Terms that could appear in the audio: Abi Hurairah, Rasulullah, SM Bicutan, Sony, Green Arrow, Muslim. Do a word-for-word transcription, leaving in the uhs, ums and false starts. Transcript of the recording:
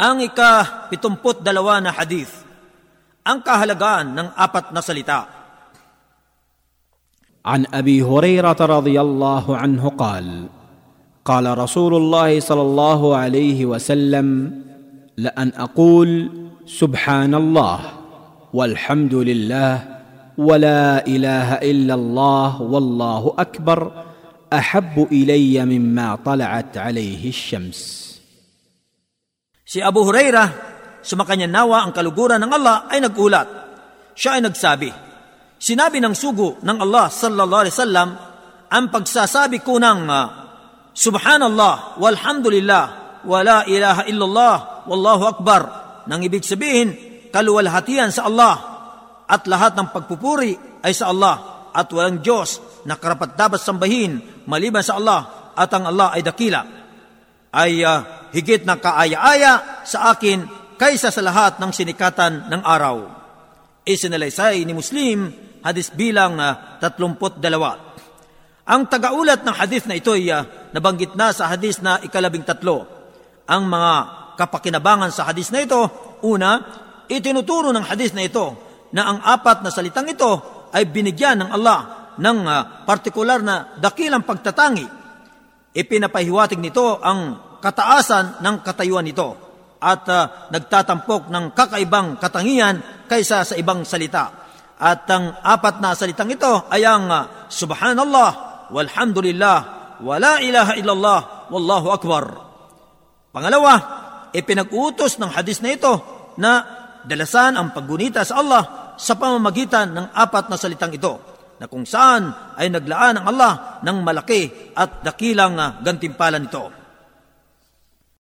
Ang ika-pitumput dalawa na hadith, ang kahalagaan ng apat na salita. An Abi Hurairah radhiyallahu anhu qala, qala Rasulullah sallallahu alayhi wa sallam, la an aqul subhanallah walhamdulillah wa la ilaha illa Allah wallahu akbar ahabbu ilayya mimma tala'at alayhi ash-shams. Si Abu Hurairah, sumakanya nawa ang kaluguran ng Allah, ay nagulat. Siya ay nagsabi, sinabi ng sugo ng Allah sallallahu alaihi wasallam, ang pagsasabi ko ng uh, subhanallah walhamdulillah wa la ilaha illallah wallahu akbar, nang ibig sabihin kaluwalhatian sa Allah at lahat ng pagpupuri ay sa Allah at walang Diyos na karapat-dapat sambahin maliban sa Allah at ang Allah ay dakila. Ay uh, higit na kaaya-aya sa akin kaysa sa lahat ng sinikatan ng araw. Isinalaysay ni Muslim, hadis bilang tatlumpu't dalawa. Ang tagaulat ng hadis na ito ay uh, nabanggit na sa hadis na ikalabing tatlo. Ang mga kapakinabangan sa hadis na ito, una, itinuturo ng hadis na ito na ang apat na salitang ito ay binigyan ng Allah ng uh, partikular na dakilang pagtatangi. Ipinapahiwatig nito ang kataasan ng katayuan nito at uh, nagtatampok ng kakaibang katangian kaysa sa ibang salita. At ang apat na salitang ito ay ang uh, subhanallah walhamdulillah wa la ilaha illallah wallahu akbar. Pangalawa, ipinag-utos ng hadis na ito na dalasan ang paggunita sa Allah sa pamamagitan ng apat na salitang ito na kung saan ay naglaan ang Allah ng malaki at dakilang uh, gantimpala nito.